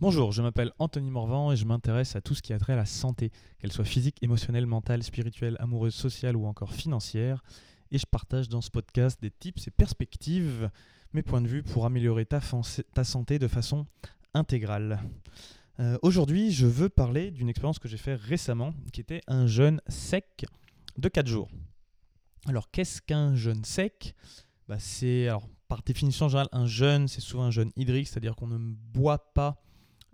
Bonjour, je m'appelle Anthony Morvan et je m'intéresse à tout ce qui a trait à la santé, qu'elle soit physique, émotionnelle, mentale, spirituelle, amoureuse, sociale ou encore financière. Et je partage dans ce podcast des tips et perspectives, mes points de vue pour améliorer ta santé de façon intégrale. Aujourd'hui, je veux parler d'une expérience que j'ai faite récemment, qui était un jeûne sec de 4 jours. Alors, qu'est-ce qu'un jeûne sec ? Par définition générale, un jeûne, c'est souvent un jeûne hydrique, c'est-à-dire qu'on ne boit pas,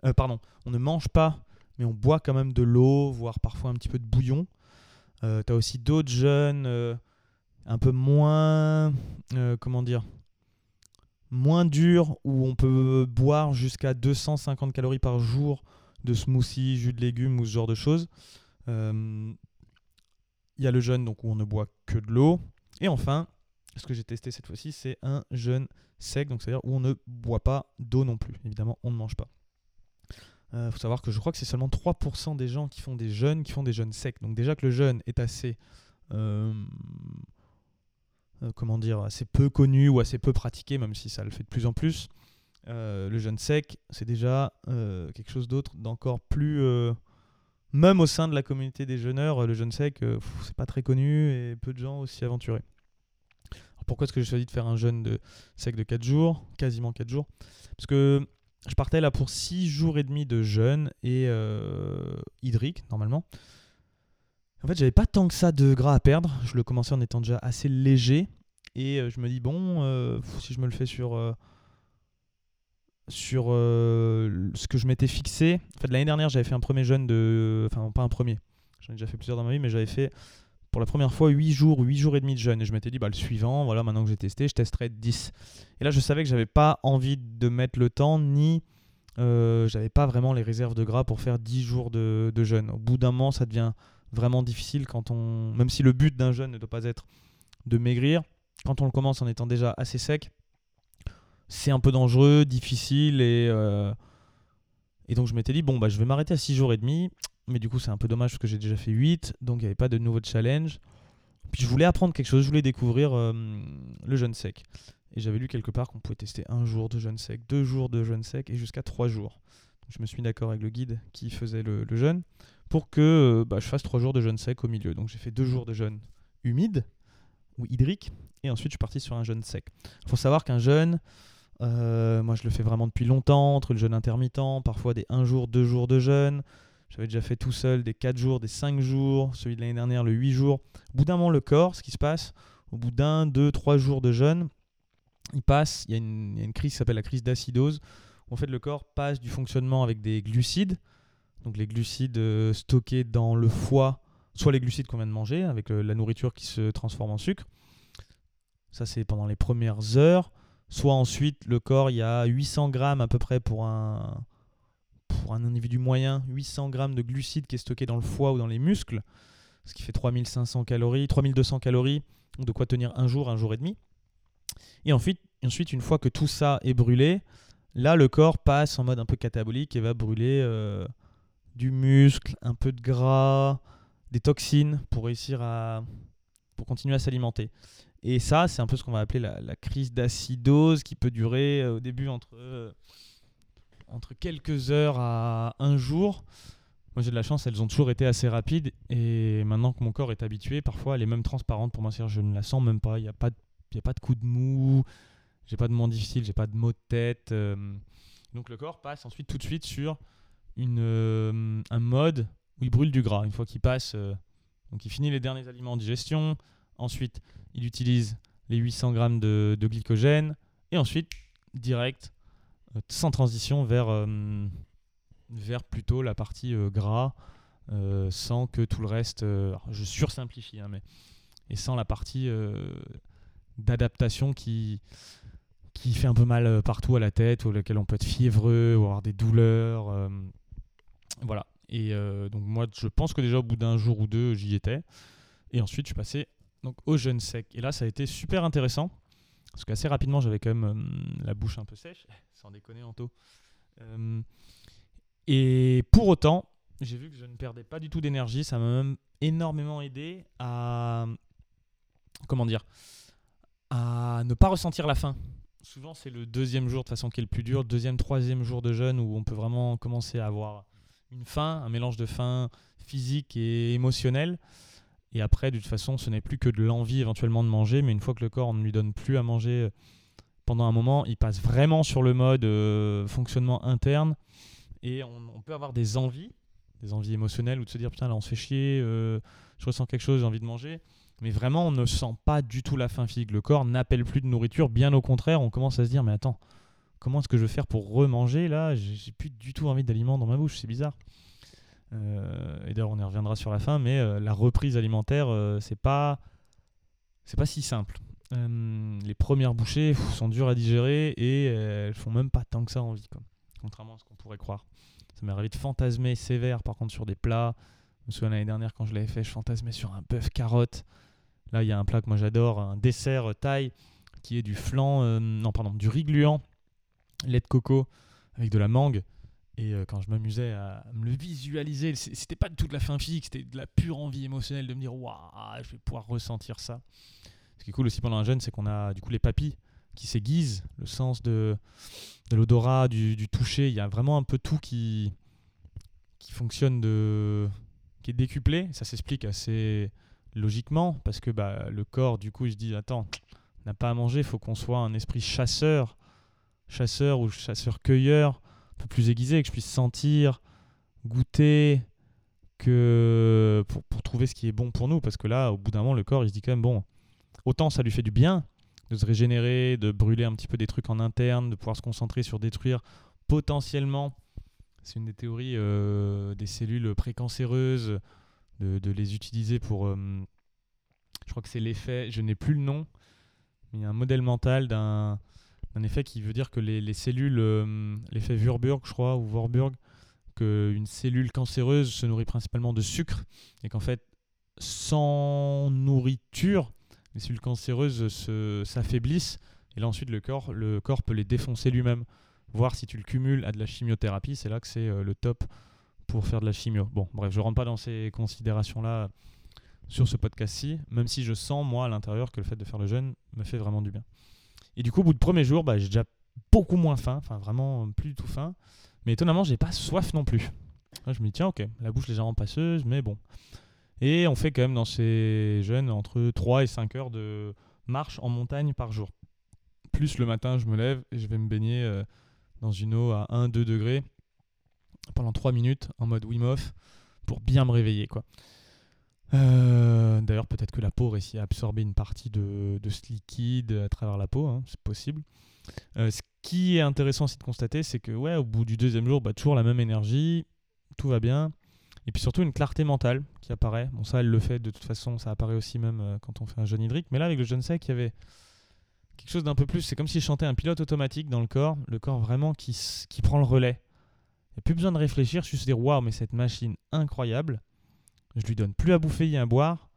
on ne mange pas, mais on boit quand même de l'eau, voire parfois un petit peu de bouillon. Tu as aussi d'autres jeûnes un peu moins, moins durs, où on peut boire jusqu'à 250 calories par jour de smoothie, jus de légumes ou ce genre de choses. Il y a le jeûne donc, où on ne boit que de l'eau. Et enfin, ce que j'ai testé cette fois-ci, c'est un jeûne sec, donc c'est-à-dire où on ne boit pas d'eau non plus. Évidemment, on ne mange pas. Il faut savoir que je crois que c'est seulement 3% des gens qui font des jeûnes, secs. Donc déjà que le jeûne est assez, assez peu connu ou assez peu pratiqué, même si ça le fait de plus en plus. Le jeûne sec, c'est déjà quelque chose d'autre, d'encore plus... Même au sein de la communauté des jeûneurs, le jeûne sec, c'est pas très connu et peu de gens aussi aventurés. Pourquoi est-ce que j'ai choisi de faire un jeûne sec de 4 jours, quasiment 4 jours ? Parce que je partais là pour 6 jours et demi de jeûne et hydrique, normalement. En fait, j'avais pas tant que ça de gras à perdre. Je le commençais en étant déjà assez léger. Et je me dis, si je me le fais sur ce que je m'étais fixé... En fait, l'année dernière, j'avais fait un premier jeûne de... Enfin, pas un premier. J'en ai déjà fait plusieurs dans ma vie, mais j'avais fait... Pour la première fois, 8 jours et demi de jeûne. Et je m'étais dit, le suivant, voilà, maintenant que j'ai testé, je testerai 10. Et là, je savais que je n'avais pas envie de mettre le temps, ni je n'avais pas vraiment les réserves de gras pour faire 10 jours de jeûne. Au bout d'un moment, ça devient vraiment difficile quand on... Même si le but d'un jeûne ne doit pas être de maigrir, quand on le commence en étant déjà assez sec, c'est un peu dangereux, difficile. Et donc, je m'étais dit, je vais m'arrêter à 6 jours et demi. Mais du coup, c'est un peu dommage parce que j'ai déjà fait 8, donc il n'y avait pas de nouveau challenge. Puis je voulais apprendre quelque chose, je voulais découvrir le jeûne sec. Et j'avais lu quelque part qu'on pouvait tester 1 jour de jeûne sec, 2 jours de jeûne sec et jusqu'à 3 jours. Donc, je me suis mis d'accord avec le guide qui faisait le jeûne pour que je fasse 3 jours de jeûne sec au milieu. Donc j'ai fait 2 jours de jeûne humide ou hydrique et ensuite je suis parti sur un jeûne sec. Il faut savoir qu'un jeûne, moi je le fais vraiment depuis longtemps, entre le jeûne intermittent, parfois des 1 jour, 2 jours de jeûne. J'avais déjà fait tout seul des 4 jours, des 5 jours, celui de l'année dernière, le 8 jours. Au bout d'un moment, le corps, ce qui se passe, au bout d'un, 2, 3 jours de jeûne, il y a une crise qui s'appelle la crise d'acidose. En fait, le corps passe du fonctionnement avec des glucides, donc les glucides stockés dans le foie, soit les glucides qu'on vient de manger, avec la nourriture qui se transforme en sucre. Ça, c'est pendant les premières heures. Soit ensuite, le corps, il y a 800 grammes à peu près pour un individu moyen, 800 grammes de glucides qui est stocké dans le foie ou dans les muscles, ce qui fait 3500 calories, 3200 calories, de quoi tenir un jour et demi. Et ensuite, une fois que tout ça est brûlé, là, le corps passe en mode un peu catabolique et va brûler du muscle, un peu de gras, des toxines pour continuer à s'alimenter. Et ça, c'est un peu ce qu'on va appeler la crise d'acidose qui peut durer au début entre quelques heures à un jour. Moi, j'ai de la chance, elles ont toujours été assez rapides. Et maintenant que mon corps est habitué, parfois, elle est même transparente pour moi. C'est-à-dire, je ne la sens même pas. Il n'y a pas de coup de mou. Je n'ai pas de moment difficile. Je n'ai pas de maux de tête. Donc, le corps passe ensuite tout de suite sur un mode où il brûle du gras. Une fois qu'il passe, donc il finit les derniers aliments en digestion. Ensuite, il utilise les 800 grammes de glycogène. Et ensuite, direct... sans transition vers plutôt la partie gras, sans que tout le reste, je sursimplifie, hein, et sans la partie d'adaptation qui fait un peu mal partout à la tête, ou laquelle on peut être fiévreux, ou avoir des douleurs, voilà. Et donc moi, je pense que déjà au bout d'un jour ou deux, j'y étais, et ensuite je suis passé donc au jeûne sec. Et là, ça a été super intéressant. Parce qu'assez rapidement, j'avais quand même la bouche un peu sèche, sans déconner, Anto. Et pour autant, j'ai vu que je ne perdais pas du tout d'énergie. Ça m'a même énormément aidé à ne pas ressentir la faim. Souvent, c'est le deuxième jour de toute façon qui est le plus dur, deuxième, troisième jour de jeûne où on peut vraiment commencer à avoir une faim, un mélange de faim physique et émotionnelle. Et après, de toute façon, ce n'est plus que de l'envie éventuellement de manger, mais une fois que le corps ne lui donne plus à manger pendant un moment, il passe vraiment sur le mode fonctionnement interne et on peut avoir des envies émotionnelles ou de se dire « putain, là on se fait chier, je ressens quelque chose, j'ai envie de manger ». Mais vraiment, on ne sent pas du tout la faim physique. Le corps n'appelle plus de nourriture. Bien au contraire, on commence à se dire « mais attends, comment est-ce que je vais faire pour remanger là ? J'ai plus du tout envie d'aliments dans ma bouche, c'est bizarre. » Et d'ailleurs, on y reviendra sur la fin, mais la reprise alimentaire, c'est pas si simple. Les premières bouchées sont dures à digérer et elles font même pas tant que ça envie, quoi. Contrairement à ce qu'on pourrait croire. Ça m'est arrivé de fantasmer sévère, par contre, sur des plats. Je me souviens l'année dernière, quand je l'avais fait, je fantasmais sur un bœuf carotte. Là, il y a un plat que moi j'adore, un dessert thaï qui est du flan, du riz gluant, lait de coco avec de la mangue. Et quand je m'amusais à me le visualiser, c'était pas du tout de la faim physique, c'était de la pure envie émotionnelle de me dire waouh, je vais pouvoir ressentir ça. Ce qui est cool aussi pendant un jeûne, c'est qu'on a du coup les papilles qui s'aiguisent, le sens de l'odorat, du toucher. Il y a vraiment un peu tout qui fonctionne qui est décuplé. Ça s'explique assez logiquement parce que le corps du coup il se dit attends, on n'a pas à manger, il faut qu'on soit un esprit chasseur ou chasseur-cueilleur, un peu plus aiguisé, que je puisse sentir, goûter, que pour trouver ce qui est bon pour nous, parce que là au bout d'un moment le corps il se dit quand même bon, autant ça lui fait du bien de se régénérer, de brûler un petit peu des trucs en interne, de pouvoir se concentrer sur détruire potentiellement, c'est une des théories des cellules précancéreuses, de les utiliser pour je crois que c'est l'effet, je n'ai plus le nom, mais il y a un modèle mental d'un effet qui veut dire que les cellules, l'effet Warburg, je crois, ou Warburg, qu'une cellule cancéreuse se nourrit principalement de sucre et qu'en fait, sans nourriture, les cellules cancéreuses s'affaiblissent et là ensuite le corps peut les défoncer lui-même. Voir si tu le cumules à de la chimiothérapie, c'est là que c'est le top pour faire de la chimio. Bon, bref, je rentre pas dans ces considérations-là sur ce podcast-ci, même si je sens, moi, à l'intérieur, que le fait de faire le jeûne me fait vraiment du bien. Et du coup, au bout du premier jour, j'ai déjà beaucoup moins faim, enfin vraiment plus du tout faim. Mais étonnamment, j'ai pas soif non plus. Là, je me dis, tiens, ok, la bouche légèrement passeuse, mais bon. Et on fait quand même dans ces jeûnes entre 3 et 5 heures de marche en montagne par jour. Plus le matin, je me lève et je vais me baigner dans une eau à 1-2 degrés pendant 3 minutes en mode Wim Hof pour bien me réveiller, quoi. D'ailleurs, peut-être que la peau réussit à absorber une partie de ce liquide à travers la peau, hein, c'est possible. Ce qui est intéressant aussi de constater, c'est que au bout du deuxième jour, toujours la même énergie, tout va bien. Et puis surtout une clarté mentale qui apparaît. Bon, ça, elle le fait de toute façon, ça apparaît aussi même quand on fait un jeûne hydrique. Mais là, avec le jeûne sec, il y avait quelque chose d'un peu plus. C'est comme si je chantais un pilote automatique dans le corps vraiment qui prend le relais. Il n'y a plus besoin de réfléchir, juste dire waouh, mais cette machine incroyable. Je lui donne plus à bouffer et à boire,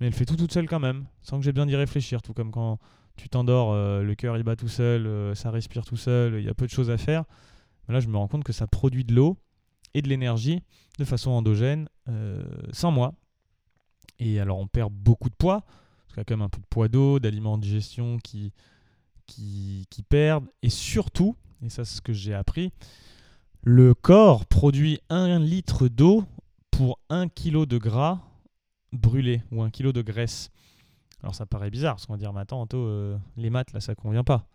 mais elle fait tout toute seule quand même, sans que j'ai besoin d'y réfléchir. Tout comme quand tu t'endors, le cœur il bat tout seul, ça respire tout seul, il y a peu de choses à faire. Mais là, je me rends compte que ça produit de l'eau et de l'énergie de façon endogène, sans moi. Et alors, on perd beaucoup de poids, parce qu'il y a quand même un peu de poids d'eau, d'aliments en digestion qui perdent. Et surtout, et ça c'est ce que j'ai appris, le corps produit 1 litre d'eau pour 1 kg de gras brûlé ou 1 kg de graisse. Alors ça paraît bizarre, parce qu'on va dire, mais attends, Anto, les maths, là, ça convient pas.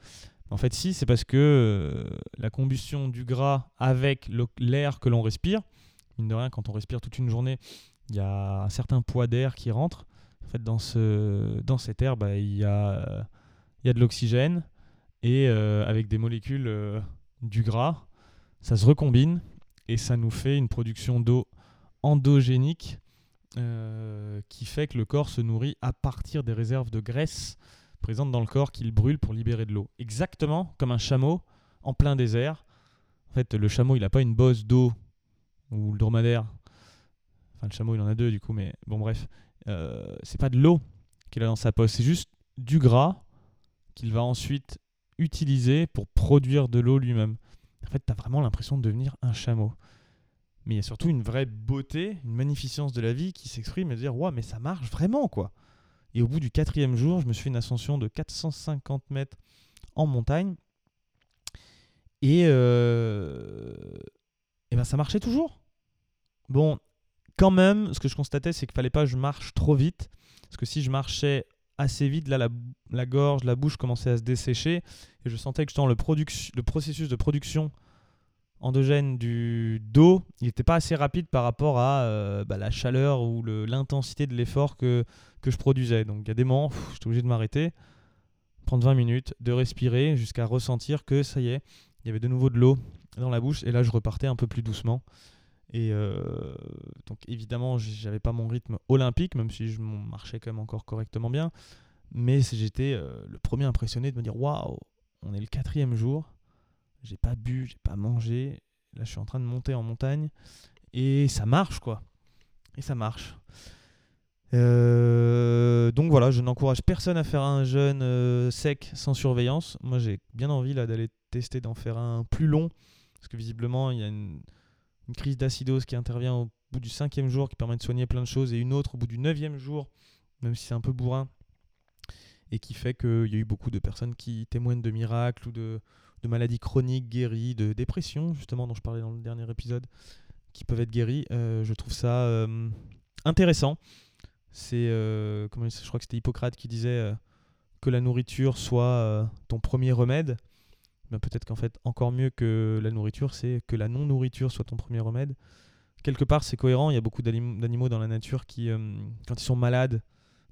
En fait, si, c'est parce que la combustion du gras avec l'air que l'on respire, mine de rien, quand on respire toute une journée, il y a un certain poids d'air qui rentre. En fait, dans cet air, il y a de l'oxygène et avec des molécules du gras, ça se recombine et ça nous fait une production d'eau endogénique qui fait que le corps se nourrit à partir des réserves de graisse présentes dans le corps qu'il brûle pour libérer de l'eau. Exactement comme un chameau en plein désert. En fait, le chameau, il n'a pas une bosse d'eau, ou le dromadaire. Enfin, le chameau, il en a 2 du coup, mais bon, bref. C'est pas de l'eau qu'il a dans sa poche, c'est juste du gras qu'il va ensuite utiliser pour produire de l'eau lui-même. En fait, tu as vraiment l'impression de devenir un chameau. Mais il y a surtout une vraie beauté, une magnificence de la vie qui s'exprime et de dire « Ouah, mais ça marche vraiment, quoi !» Et au bout du 4e jour, je me suis fait une ascension de 450 mètres en montagne. Et ben ça marchait toujours. Bon, quand même, ce que je constatais, c'est qu'il ne fallait pas que je marche trop vite. Parce que si je marchais assez vite, là, la gorge, la bouche commençait à se dessécher. Et je sentais que dans le processus de production endogène du dos, il n'était pas assez rapide par rapport à la chaleur ou l'intensité de l'effort que je produisais. Donc il y a des moments, j'étais obligé de m'arrêter, prendre 20 minutes, de respirer jusqu'à ressentir que ça y est, il y avait de nouveau de l'eau dans la bouche. Et là, je repartais un peu plus doucement. Et donc évidemment, j'avais pas mon rythme olympique, même si je marchais quand même encore correctement bien. Mais j'étais le premier impressionné de me dire « Waouh, on est le 4e jour, j'ai pas bu, j'ai pas mangé, là je suis en train de monter en montagne, et ça marche quoi !» Et ça marche. Donc voilà, je n'encourage personne à faire un jeûne sec sans surveillance. Moi j'ai bien envie là d'aller tester d'en faire un plus long, parce que visiblement il y a une crise d'acidose qui intervient au bout du 5e jour qui permet de soigner plein de choses, et une autre au bout du 9e jour, même si c'est un peu bourrin, et qui fait qu'il y a eu beaucoup de personnes qui témoignent de miracles ou de maladies chroniques guéries, de dépression justement dont je parlais dans le dernier épisode, qui peuvent être guéries. Je trouve ça intéressant. C'est, je crois que c'était Hippocrate qui disait que la nourriture soit ton premier remède. Ben peut-être qu'en fait, encore mieux que la nourriture, c'est que la non-nourriture soit ton premier remède. Quelque part, c'est cohérent. Il y a beaucoup d'animaux dans la nature qui, quand ils sont malades,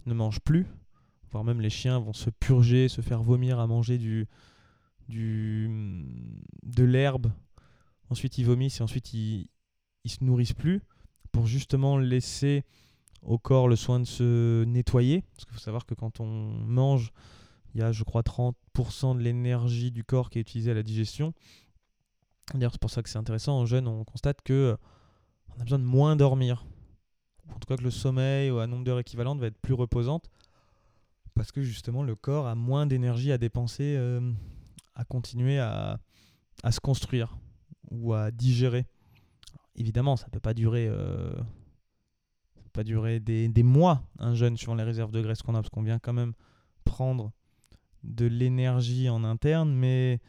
ne mangent plus. Voire même les chiens vont se purger, se faire vomir à manger de l'herbe. Ensuite, ils vomissent et ensuite, ils se nourrissent plus pour justement laisser au corps le soin de se nettoyer. Parce qu'il faut savoir que quand on mange, il y a, je crois, 30% de l'énergie du corps qui est utilisée à la digestion. D'ailleurs, c'est pour ça que c'est intéressant. En jeûne, on constate qu'on a besoin de moins dormir. En tout cas, que le sommeil, à nombre d'heures équivalentes, va être plus reposante. Parce que, justement, le corps a moins d'énergie à dépenser, à continuer à se construire ou à digérer. Alors, évidemment, ça ne peut pas durer... ça peut pas durer des mois, un jeûne, suivant les réserves de graisse qu'on a, parce qu'on vient quand même prendre de l'énergie en interne, mais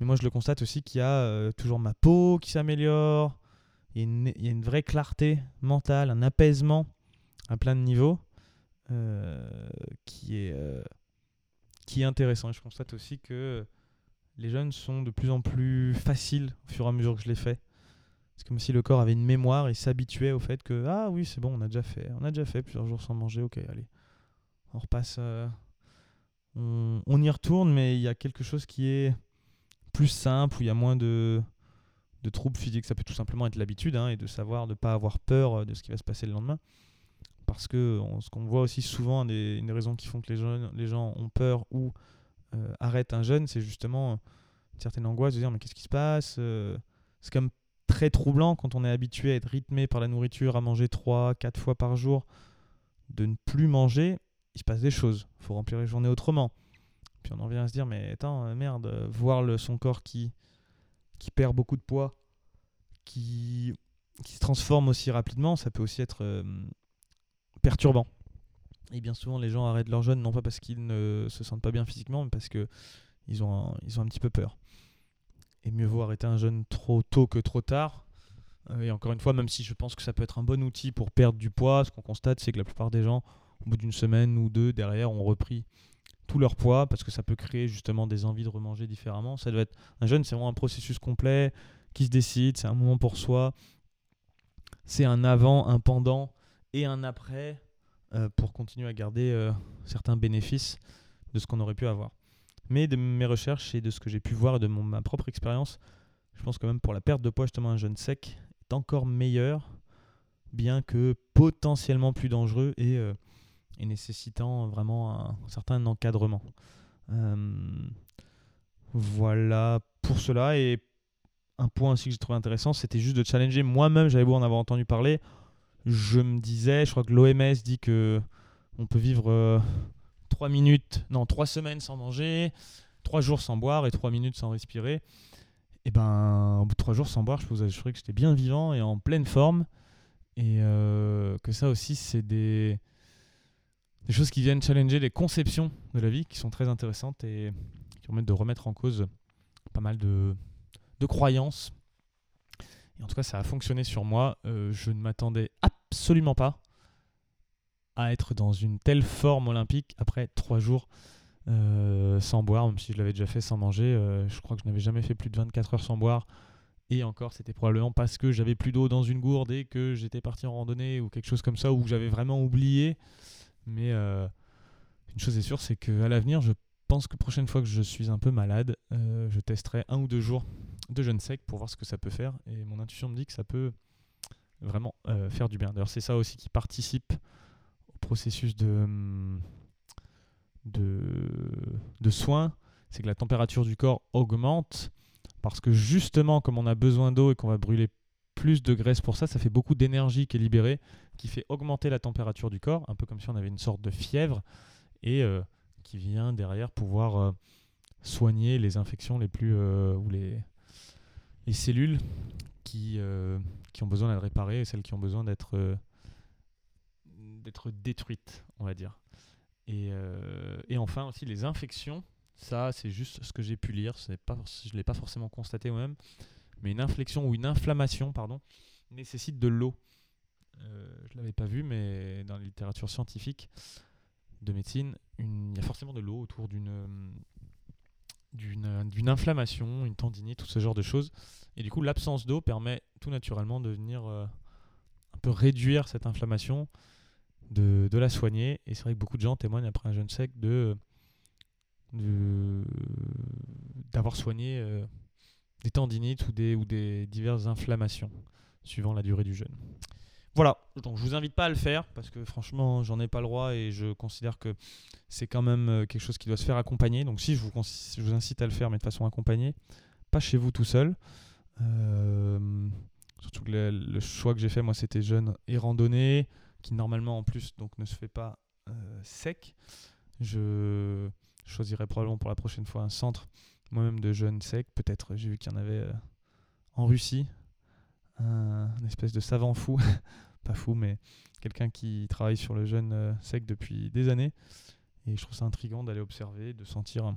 moi je le constate aussi qu'il y a toujours ma peau qui s'améliore, il y a une vraie clarté mentale, un apaisement à plein de niveaux qui est intéressant. Et je constate aussi que les jeûnes sont de plus en plus faciles au fur et à mesure que je les fais. C'est comme si le corps avait une mémoire et s'habituait au fait que ah oui, c'est bon, on a déjà fait plusieurs jours sans manger, ok, allez, on repasse... On y retourne, mais il y a quelque chose qui est plus simple, où il y a moins de troubles physiques. Ça peut tout simplement être l'habitude, et de savoir, de ne pas avoir peur de ce qui va se passer le lendemain. Parce que ce qu'on voit aussi souvent, une des raisons qui font que les gens ont peur ou arrêtent un jeûne, c'est justement une certaine angoisse de dire « mais qu'est-ce qui se passe ?» C'est quand même très troublant quand on est habitué à être rythmé par la nourriture, à manger 3-4 fois par jour, de ne plus manger. Il se passe des choses, il faut remplir les journées autrement. Puis on en vient à se dire, mais attends, merde, voir son corps qui perd beaucoup de poids, qui se transforme aussi rapidement, ça peut aussi être perturbant. Et bien souvent, les gens arrêtent leur jeûne, non pas parce qu'ils ne se sentent pas bien physiquement, mais parce qu'ils ont un petit peu peur. Et mieux vaut arrêter un jeûne trop tôt que trop tard. Et encore une fois, même si je pense que ça peut être un bon outil pour perdre du poids, ce qu'on constate, c'est que la plupart des gens... au bout d'une semaine ou deux, derrière, ont repris tout leur poids, parce que ça peut créer justement des envies de remanger différemment. Ça doit être un jeûne, c'est vraiment un processus complet qui se décide, c'est un moment pour soi, c'est un avant, un pendant et un après pour continuer à garder certains bénéfices de ce qu'on aurait pu avoir. Mais de mes recherches et de ce que j'ai pu voir et de ma propre expérience, je pense que même pour la perte de poids, justement, un jeûne sec est encore meilleur, bien que potentiellement plus dangereux et nécessitant vraiment un certain encadrement. Voilà pour cela. Et un point aussi que j'ai trouvé intéressant, c'était juste de challenger moi-même. J'avais beau en avoir entendu parler, je me disais, je crois que l'OMS dit que on peut vivre 3 semaines sans manger, 3 jours sans boire et 3 minutes sans respirer. Et ben, au bout de 3 jours sans boire, je peux vous assurer que j'étais bien vivant et en pleine forme. Et que ça aussi, c'est des... des choses qui viennent challenger les conceptions de la vie, qui sont très intéressantes et qui permettent de remettre en cause pas mal de croyances. Et en tout cas, ça a fonctionné sur moi. Je ne m'attendais absolument pas à être dans une telle forme olympique après 3 jours sans boire, même si je l'avais déjà fait sans manger. Je crois que je n'avais jamais fait plus de 24 heures sans boire. Et encore, c'était probablement parce que j'avais plus d'eau dans une gourde et que j'étais parti en randonnée ou quelque chose comme ça, ou que j'avais vraiment oublié. Mais une chose est sûre, c'est qu'à l'avenir, je pense que prochaine fois que je suis un peu malade, je testerai 1 ou 2 jours de jeûne sec pour voir ce que ça peut faire. Et mon intuition me dit que ça peut vraiment faire du bien. D'ailleurs, c'est ça aussi qui participe au processus de soins. C'est que la température du corps augmente parce que justement, comme on a besoin d'eau et qu'on va brûler plus de graisse pour ça, ça fait beaucoup d'énergie qui est libérée, qui fait augmenter la température du corps, un peu comme si on avait une sorte de fièvre et qui vient derrière pouvoir soigner les infections les plus ou les cellules qui ont besoin d'être réparées et celles qui ont besoin d'être détruites, on va dire. Et enfin aussi les infections, ça c'est juste ce que j'ai pu lire, je ne l'ai pas forcément constaté moi-même, mais une inflammation nécessite de l'eau. Je ne l'avais pas vu, mais dans la littérature scientifique de médecine, il y a forcément de l'eau autour d'une inflammation, une tendinite, tout ce genre de choses. Et du coup, l'absence d'eau permet tout naturellement de venir un peu réduire cette inflammation, de la soigner. Et c'est vrai que beaucoup de gens témoignent après un jeûne sec d'avoir soigné des tendinites ou des diverses inflammations suivant la durée du jeûne. Voilà, donc je vous invite pas à le faire parce que franchement j'en ai pas le droit et je considère que c'est quand même quelque chose qui doit se faire accompagner. Donc si je vous incite à le faire, mais de façon accompagnée, pas chez vous tout seul. Surtout que le choix que j'ai fait moi c'était jeûne et randonnée, qui normalement en plus donc ne se fait pas sec. Je choisirai probablement pour la prochaine fois un centre moi-même de jeûne sec. Peut-être, j'ai vu qu'il y en avait en Russie. Un espèce de savant fou, pas fou, mais quelqu'un qui travaille sur le jeûne sec depuis des années. Et je trouve ça intriguant d'aller observer, de sentir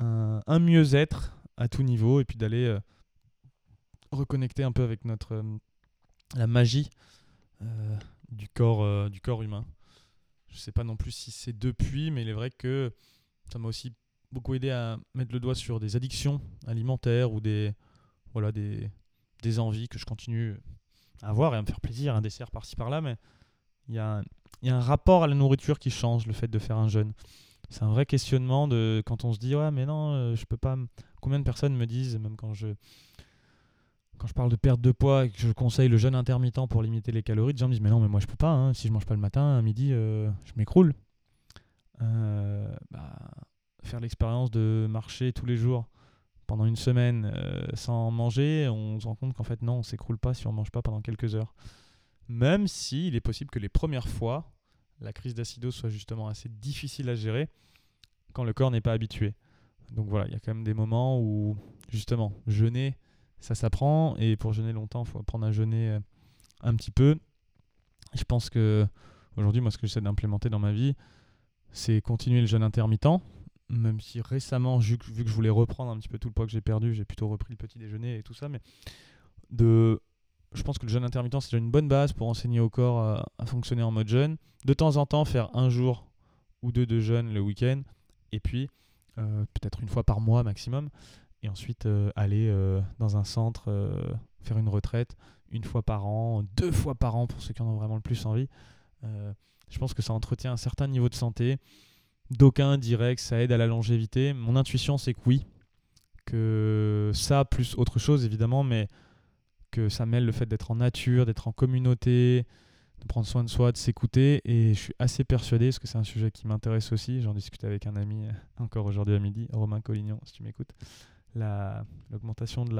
un mieux-être à tout niveau et puis d'aller reconnecter un peu avec la magie du corps humain. Je ne sais pas non plus si c'est depuis, mais il est vrai que ça m'a aussi beaucoup aidé à mettre le doigt sur des addictions alimentaires ou des envies que je continue à avoir et à me faire plaisir, un dessert par-ci par-là, mais il y a un rapport à la nourriture qui change, le fait de faire un jeûne. C'est un vrai questionnement de quand on se dit « Ouais, mais non, je peux pas... » Combien de personnes me disent, même quand je parle de perte de poids et que je conseille le jeûne intermittent pour limiter les calories, des gens me disent « Mais non, mais moi, je peux pas. Hein. Si je mange pas le matin, à midi, je m'écroule. Faire l'expérience de marcher tous les jours pendant une semaine sans manger, on se rend compte qu'en fait, non, on ne s'écroule pas si on ne mange pas pendant quelques heures. Même s'il est possible que les premières fois, la crise d'acidose soit justement assez difficile à gérer quand le corps n'est pas habitué. Donc voilà, il y a quand même des moments où, justement, jeûner, ça s'apprend. Et pour jeûner longtemps, il faut apprendre à jeûner un petit peu. Je pense qu'aujourd'hui, moi, ce que j'essaie d'implémenter dans ma vie, c'est continuer le jeûne intermittent. Même si récemment, vu que je voulais reprendre un petit peu tout le poids que j'ai perdu, j'ai plutôt repris le petit déjeuner et tout ça. Mais je pense que le jeûne intermittent, c'est déjà une bonne base pour enseigner au corps à fonctionner en mode jeûne. De temps en temps, faire 1 jour ou 2 de jeûne le week-end. Et puis, peut-être 1 fois par mois maximum. Et ensuite, aller dans un centre, faire une retraite 1 fois par an, 2 fois par an pour ceux qui en ont vraiment le plus envie. Je pense que ça entretient un certain niveau de santé. D'aucuns diraient que ça aide à la longévité. Mon intuition, c'est que oui, que ça plus autre chose évidemment, mais que ça mêle le fait d'être en nature, d'être en communauté, de prendre soin de soi, de s'écouter. Et je suis assez persuadé, parce que c'est un sujet qui m'intéresse aussi, j'en discutais avec un ami encore aujourd'hui à midi, Romain Collignon, si tu m'écoutes, l'augmentation de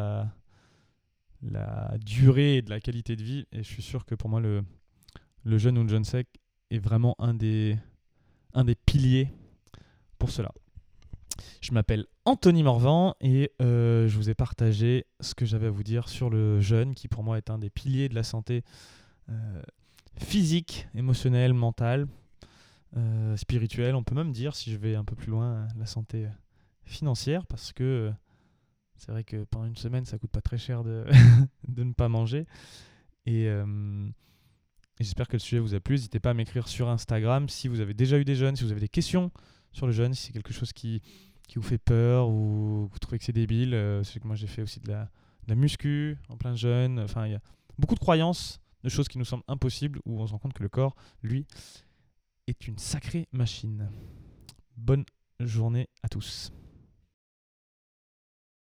la durée et de la qualité de vie. Et je suis sûr que pour moi, le jeûne ou le jeûne sec est vraiment un des piliers pour cela. Je m'appelle Anthony Morvan et je vous ai partagé ce que j'avais à vous dire sur le jeûne, qui pour moi est un des piliers de la santé physique, émotionnelle, mentale. spirituelle. On peut même dire, si je vais un peu plus loin, la santé financière, parce que c'est vrai que pendant une semaine, ça coûte pas très cher de, de ne pas manger. Et j'espère que le sujet vous a plu. N'hésitez pas à m'écrire sur Instagram si vous avez déjà eu des jeûnes, si vous avez des questions sur le jeûne, si c'est quelque chose qui vous fait peur ou vous trouvez que c'est débile. C'est que moi, j'ai fait aussi de la muscu en plein jeûne. Enfin, il y a beaucoup de croyances, de choses qui nous semblent impossibles, où on se rend compte que le corps, lui, est une sacrée machine. Bonne journée à tous.